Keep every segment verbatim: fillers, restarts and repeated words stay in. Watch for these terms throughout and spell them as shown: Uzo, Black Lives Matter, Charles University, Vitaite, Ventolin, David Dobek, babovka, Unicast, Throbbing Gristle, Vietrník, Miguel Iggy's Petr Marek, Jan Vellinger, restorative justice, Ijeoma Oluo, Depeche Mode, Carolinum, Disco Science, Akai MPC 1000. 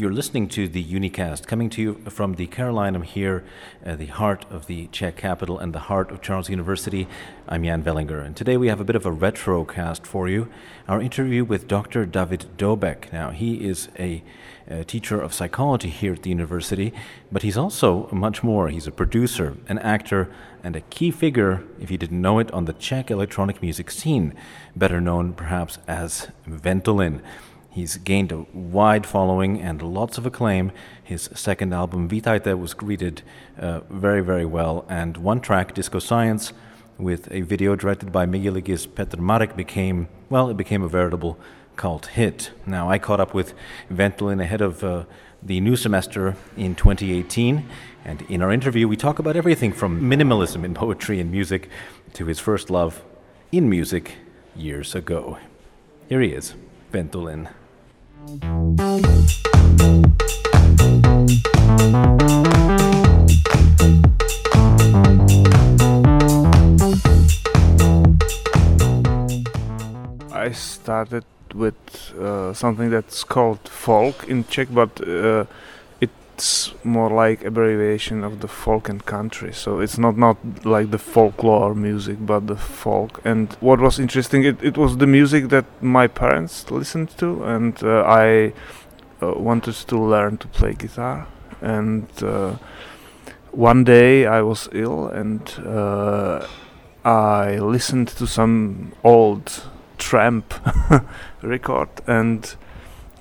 You're listening to the Unicast, coming to you from the Carolinum here, uh, the heart of the Czech capital and the heart of Charles University. I'm Jan Vellinger, and today we have a bit of a retrocast for you. Our interview with Doctor David Dobek. Now, he is a, a teacher of psychology here at the university, but he's also much more. He's a producer, an actor, and a key figure, if you didn't know it, on the Czech electronic music scene, better known perhaps as Ventolin. He's gained a wide following and lots of acclaim. His second album, Vitaite, was greeted uh, very, very well. And one track, Disco Science, with a video directed by Miguel Iggy's Petr Marek, became, well, it became a veritable cult hit. Now, I caught up with Ventolin ahead of uh, the new semester in twenty eighteen. And in our interview, we talk about everything from minimalism in poetry and music to his first love in music years ago. Here he is, Ventolin. I started with uh, something that's called folk in Czech, but uh, it's more like abbreviation of the folk and country. So it's not, not like the folklore music, but the folk. And what was interesting, it, it was the music that my parents listened to, and uh, I uh, wanted to learn to play guitar. And uh, one day I was ill, and uh, I listened to some old tramp record, and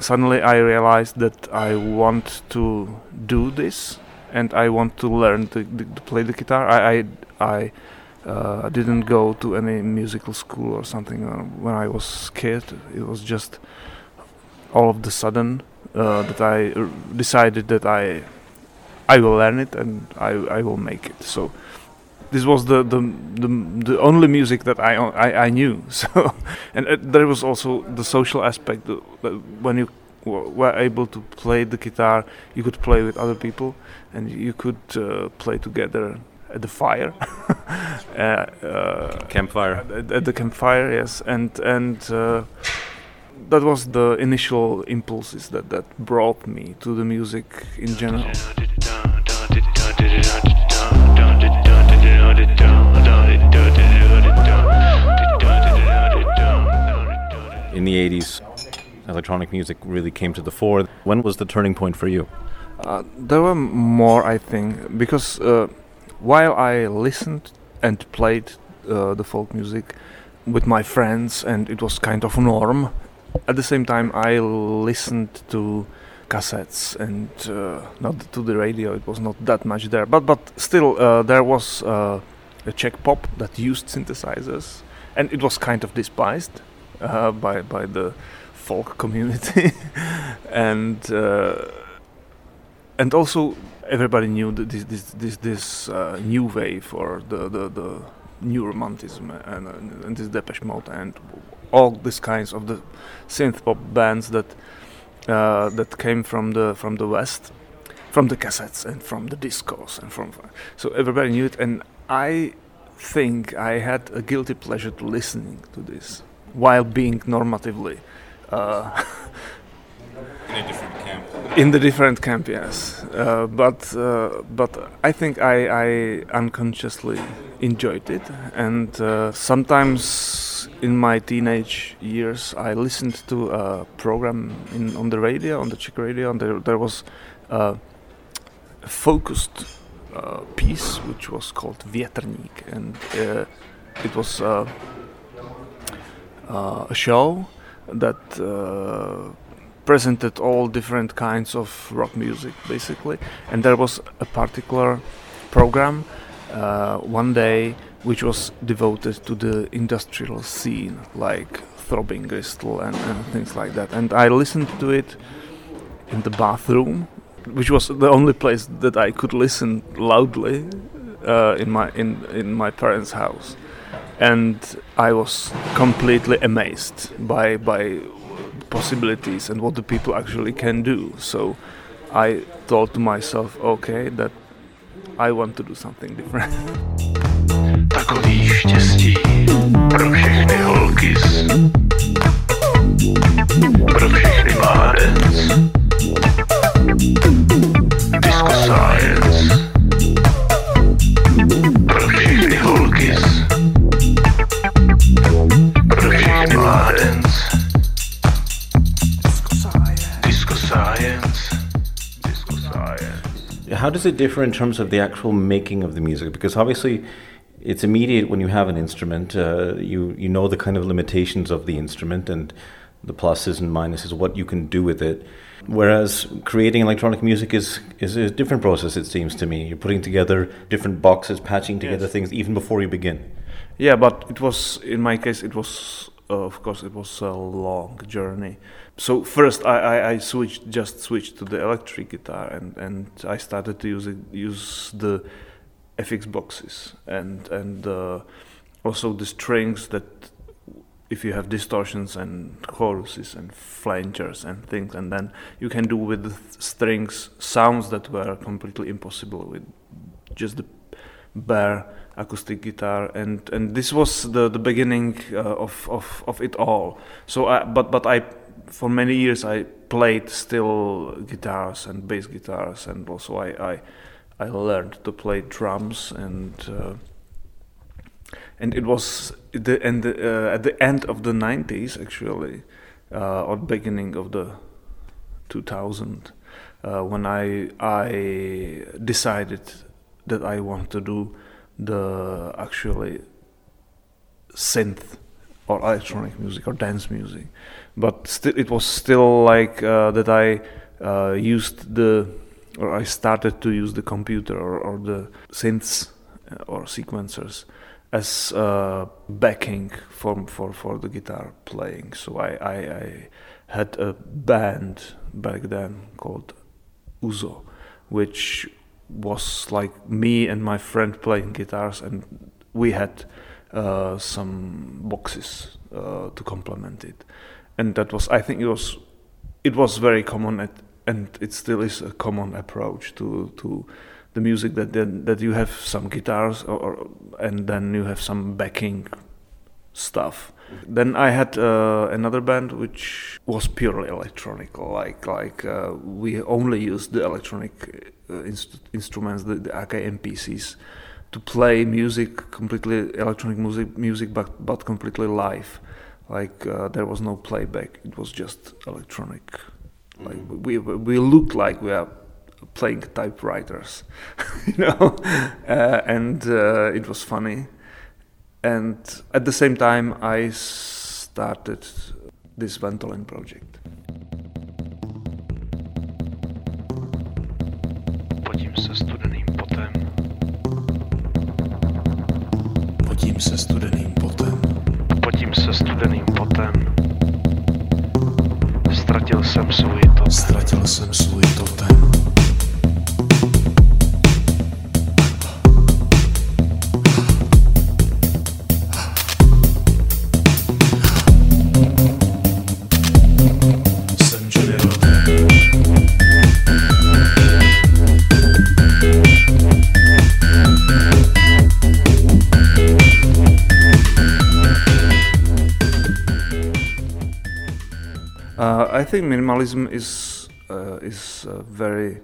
suddenly I realized that I want to do this, and I want to learn to, to play the guitar. I I, I uh, didn't go to any musical school or something uh, when I was a kid. It was just all of the sudden uh, that I r- decided that I I will learn it and I I will make it. So this was the the the, the only music that I I, I knew. So, and uh, there was also the social aspect. Uh, when you w- were able to play the guitar, you could play with other people, and you could uh, play together at the fire, uh, uh, campfire. At, at the campfire, yes, and and uh, that was the initial impulses that that brought me to the music in general. In the eighties, electronic music really came to the fore. When was the turning point for you? Uh, there were more, I think, because uh, while I listened and played uh, the folk music with my friends, and it was kind of norm, at the same time I listened to cassettes and uh, not to the radio. It was not that much there, but but still uh, there was uh, a Czech pop that used synthesizers, and it was kind of despised Uh, by by the folk community, and uh, and also everybody knew that this this this, this uh, new wave or the, the, the new romanticism and, and this Depeche Mode and all these kinds of the synth pop bands that uh, that came from the from the West, from the cassettes and from the discos and from so everybody knew it, and I think I had a guilty pleasure to listening to this, while being normatively uh, in a different camp. In the different camp, yes. Uh, but uh, but I think I, I unconsciously enjoyed it, and uh, sometimes in my teenage years I listened to a program in, on the radio, on the Czech radio, and there, there was a focused uh, piece which was called Vietrník, and uh, it was Uh, Uh, a show that uh, presented all different kinds of rock music, basically. And there was a particular program uh, one day which was devoted to the industrial scene, like Throbbing Gristle and, and things like that. And I listened to it in the bathroom, which was the only place that I could listen loudly uh, in my in, in my parents' house. And I was completely amazed by by possibilities and what the people actually can do. So I thought to myself, okay, that I want to do something different. Takový štěstí pro všechny holky, pro všechny mládence. Science. Disco Science. How does it differ in terms of the actual making of the music? Because obviously it's immediate when you have an instrument. Uh, you, you know the kind of limitations of the instrument and the pluses and minuses, what you can do with it. Whereas creating electronic music is, is a different process, it seems to me. You're putting together different boxes, patching together yes. things even before you begin. Yeah, but it was, in my case, it was, uh, of course, it was a long journey. So first I, I, I switched, just switched to the electric guitar and, and I started to use, it, use the F X boxes and, and uh, also the strings that if you have distortions and choruses and flangers and things, and then you can do with the strings sounds that were completely impossible with just the bare acoustic guitar, and, and this was the, the beginning uh, of, of of it all. So, I, but but I for many years I played still guitars and bass guitars, and also I I, I learned to play drums and. Uh, And it was the, and the, uh, at the end of the nineties, actually, uh, or beginning of the two thousand, uh, when I I decided that I want to do the actually synth or electronic music or dance music. But st- it was still like uh, that I uh, used the, or I started to use the computer or, or the synths or sequencers as uh, backing for, for for the guitar playing. So I, I, I had a band back then called Uzo, which was like me and my friend playing guitars, and we had uh, some boxes uh, to complement it. And that was, I think it was, it was very common, at, and it still is a common approach to, to the music, that then, that you have some guitars or, or and then you have some backing stuff. Then I had uh, another band which was purely electronic, like like uh, we only used the electronic uh, inst- instruments, the, the Akai M P Cs, to play music, completely electronic music, music but but completely live. Like uh, there was no playback; it was just electronic. Mm-hmm. Like we we looked like we are playing typewriters, you know, uh, and uh, it was funny. And at the same time, I started this Ventolin project. Potím se studeným potem. Potím se studeným potem. Potím se studeným potem. Ztratil jsem svůj totem. Ztratil jsem svůj totem. I think minimalism is uh, is uh, very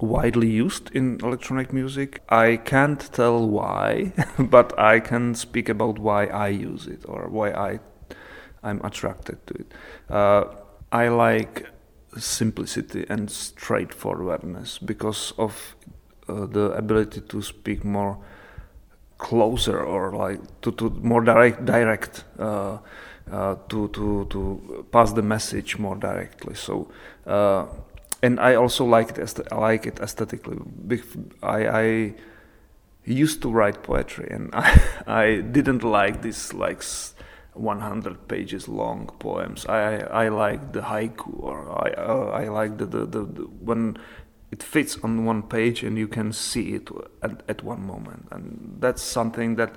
widely used in electronic music. I can't tell why, but I can speak about why I use it or why I I'm attracted to it. Uh, I like simplicity and straightforwardness because of uh, the ability to speak more closer or like to, to more direct direct. Uh, Uh, to to to pass the message more directly. So, uh, and I also like it. I like it aesthetically. I, I used to write poetry, and I, I didn't like these like one hundred pages long poems. I I like the haiku, or I uh, I like the, the the the when it fits on one page and you can see it at, at one moment. And that's something that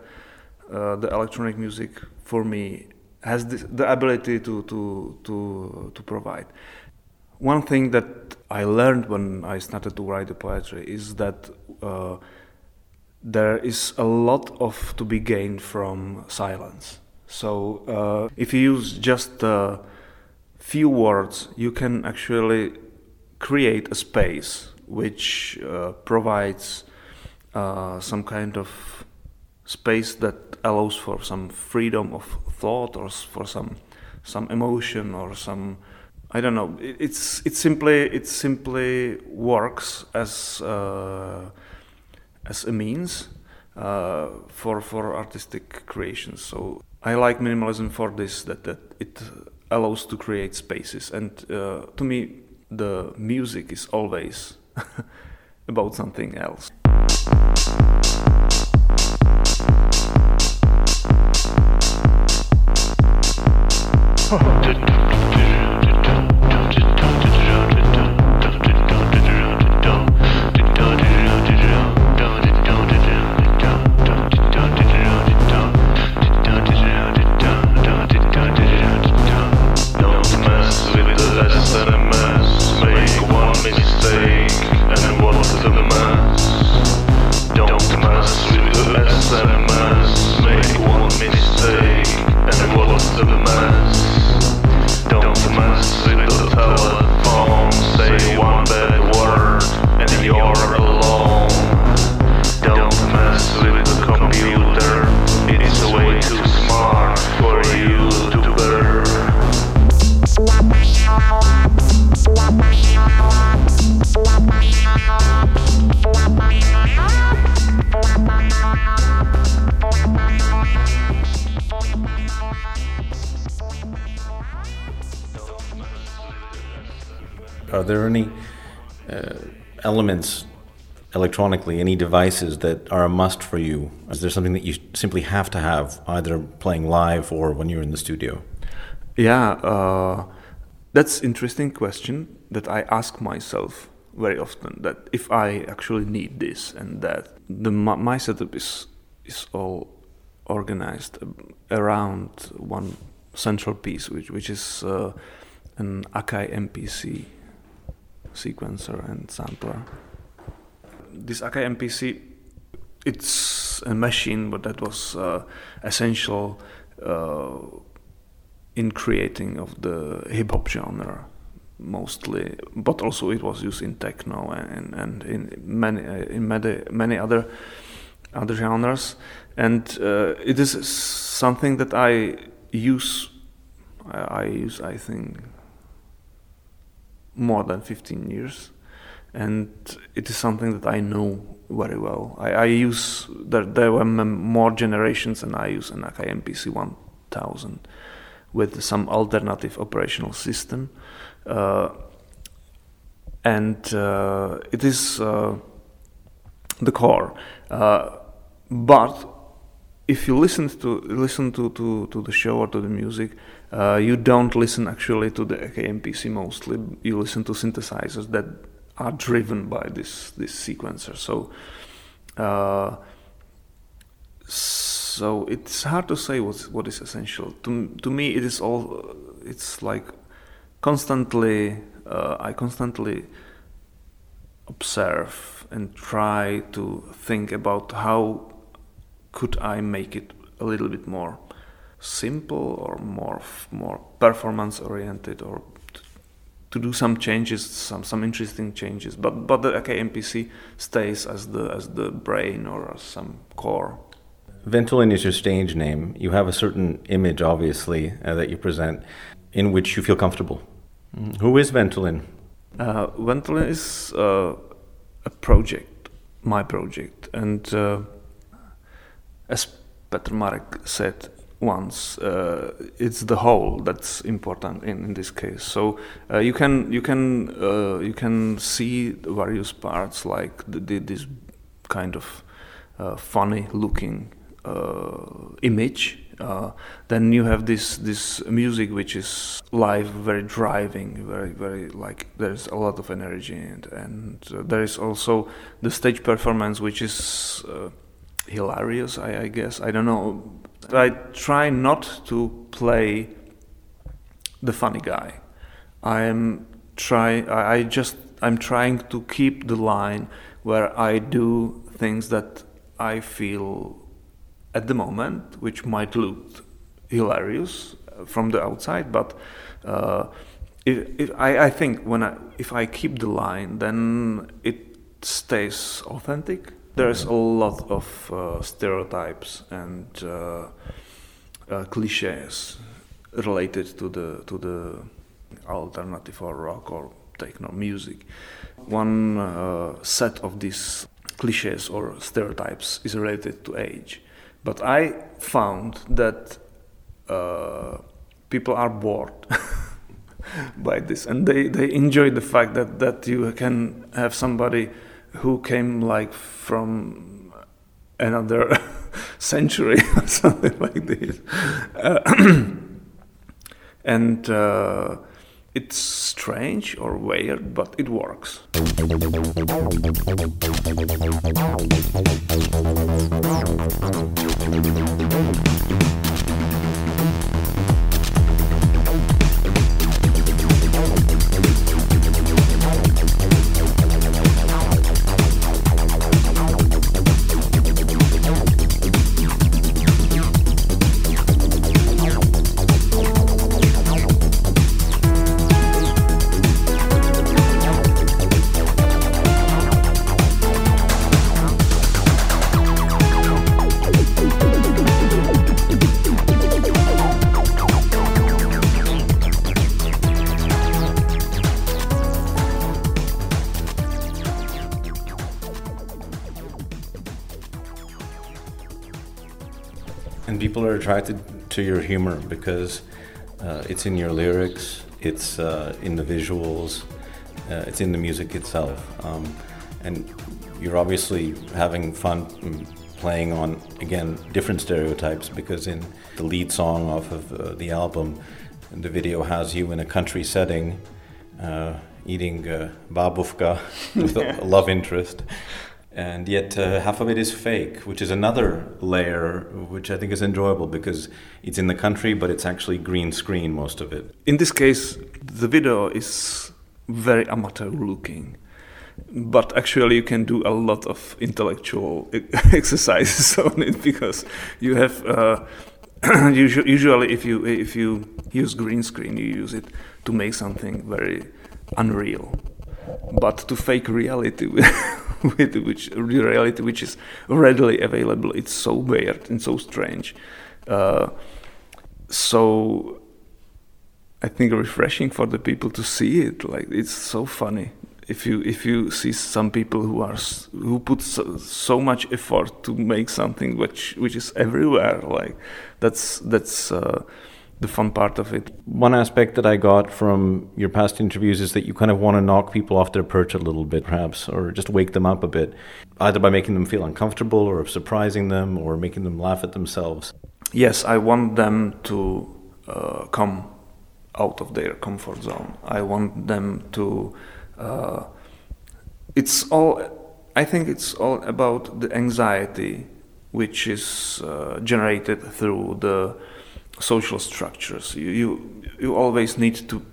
uh, the electronic music for me has this, the ability to, to to to provide. One thing that I learned when I started to write the poetry is that uh, there is a lot of to be gained from silence. So uh, if you use just a few words, you can actually create a space which uh, provides uh, some kind of space that allows for some freedom of thought or for some some emotion or some I don't know. It, it's it simply it simply works as uh, as a means uh, for for artistic creation. So I like minimalism for this, that that it allows to create spaces. And uh, to me, the music is always about something else. Are there any uh, elements electronically, any devices that are a must for you? Is there something that you simply have to have, either playing live or when you're in the studio? Yeah, uh, that's an interesting question that I ask myself very often, that if I actually need this and that. The, my, my setup is, is all organized around one central piece, which, which is uh, an Akai M P C sequencer and sampler. This Akai M P C, it's a machine, but that was uh, essential uh, in creating of the hip-hop genre mostly, but also it was used in techno and, and in many in many, many other other genres. And uh, it is something that I use I, I use I think more than fifteen years, and it is something that I know very well. I, I use there, there were more generations, and I use an Akai M P C one thousand with some alternative operational system, uh, and uh, it is uh, the core. Uh, but if you listen to listen to, to, to the show or to the music, uh, you don't listen actually to the Akai M P C mostly. You listen to synthesizers that are driven by this this sequencer. So, uh, so it's hard to say what what is essential. To to me, it is all. It's like constantly. Uh, I constantly observe and try to think about how could I make it a little bit more simple or more more performance oriented, or t- to do some changes, some some interesting changes. But but the Akai M P C stays as the as the brain or as some core. Ventolin is your stage name. You have a certain image, obviously, uh, that you present, in which you feel comfortable. Mm-hmm. Who is Ventolin? Uh, Ventolin is uh, a project, my project, and uh, as Petr Marek said once, uh, it's the whole that's important in, in this case. So uh, you can you can uh, you can see various parts, like the, the, this kind of uh, funny-looking uh, image. Uh, then you have this this music which is live, very driving, very very like there's a lot of energy, and, and uh, there is also the stage performance which is uh, hilarious. I, I guess I don't know. I try not to play the funny guy. I'm try. I just I'm trying to keep the line where I do things that I feel at the moment, which might look hilarious from the outside, but uh, if, if I, I think when I if I keep the line, then it stays authentic. There's a lot of uh, stereotypes and uh, uh, cliches related to the to the alternative or rock or techno music. One uh, set of these cliches or stereotypes is related to age. But I found that uh, people are bored by this, and they, they enjoy the fact that, that you can have somebody who came like from another century or something like this. Uh, and uh, it's strange or weird, but it works. People are attracted to your humor because uh, it's in your lyrics, it's uh, in the visuals, uh, it's in the music itself. Um, and you're obviously having fun playing on, again, different stereotypes, because in the lead song off of uh, the album, the video has you in a country setting uh, eating uh, babovka with a love interest. And yet uh, half of it is fake, which is another layer, which I think is enjoyable because it's in the country, but it's actually green screen, most of it. In this case, the video is very amateur looking, but actually you can do a lot of intellectual exercises on it, because you have, uh, usually if you, if you use green screen, you use it to make something very unreal. But to fake reality, with which reality which is readily available, it's so weird and so strange. Uh, so I think refreshing for the people to see it. Like, it's so funny if you if you see some people who are who put so, so much effort to make something which which is everywhere. Like, that's that's. Uh, the fun part of it. One aspect that I got from your past interviews is that you kind of want to knock people off their perch a little bit, perhaps, or just wake them up a bit, either by making them feel uncomfortable or surprising them or making them laugh at themselves. Yes, I want them to uh, come out of their comfort zone. I want them to... Uh, it's all... I think it's all about the anxiety which is uh, generated through the social structures. You, you you always need to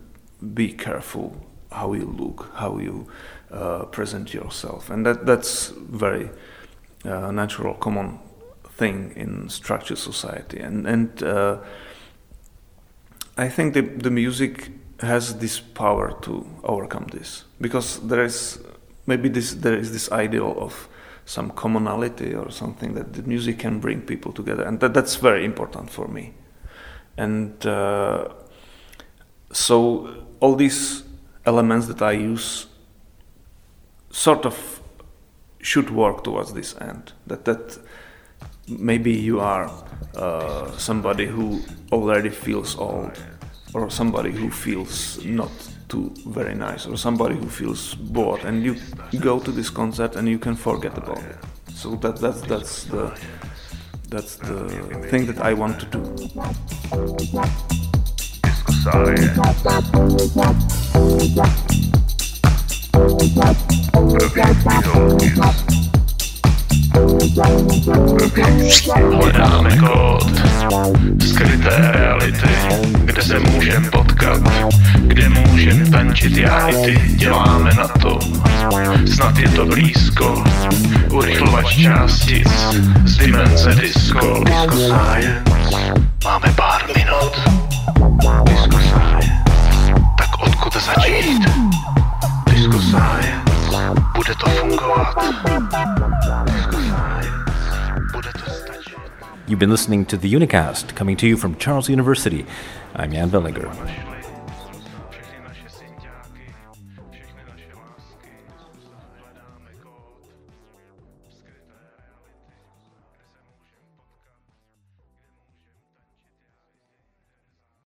be careful how you look, how you uh, present yourself, and that that's very uh, natural, common thing in structured society. And and uh, I think the the music has this power to overcome this, because there is maybe this there is this ideal of some commonality or something that the music can bring people together, and that, that's very important for me. And uh, so all these elements that I use sort of should work towards this end. That that maybe you are uh, somebody who already feels old, or somebody who feels not too very nice, or somebody who feels bored, and you go to this concert and you can forget about it. So that that's that's the. That's the thing that I want to do. Disco Science. Hledáme kód skryté reality, kde se můžem potkat, kde můžem tančit já i ty, děláme na to. Snad je to blízko, urychlovač částic z dimenze disco. Disco Science, máme pár minut. Disco Science, tak odkud začít? Disco Science, bude to fungovat. Disco Science, bude to stačit. You've been listening to the Unicast, coming to you from Charles University. I'm Jan Vellinger.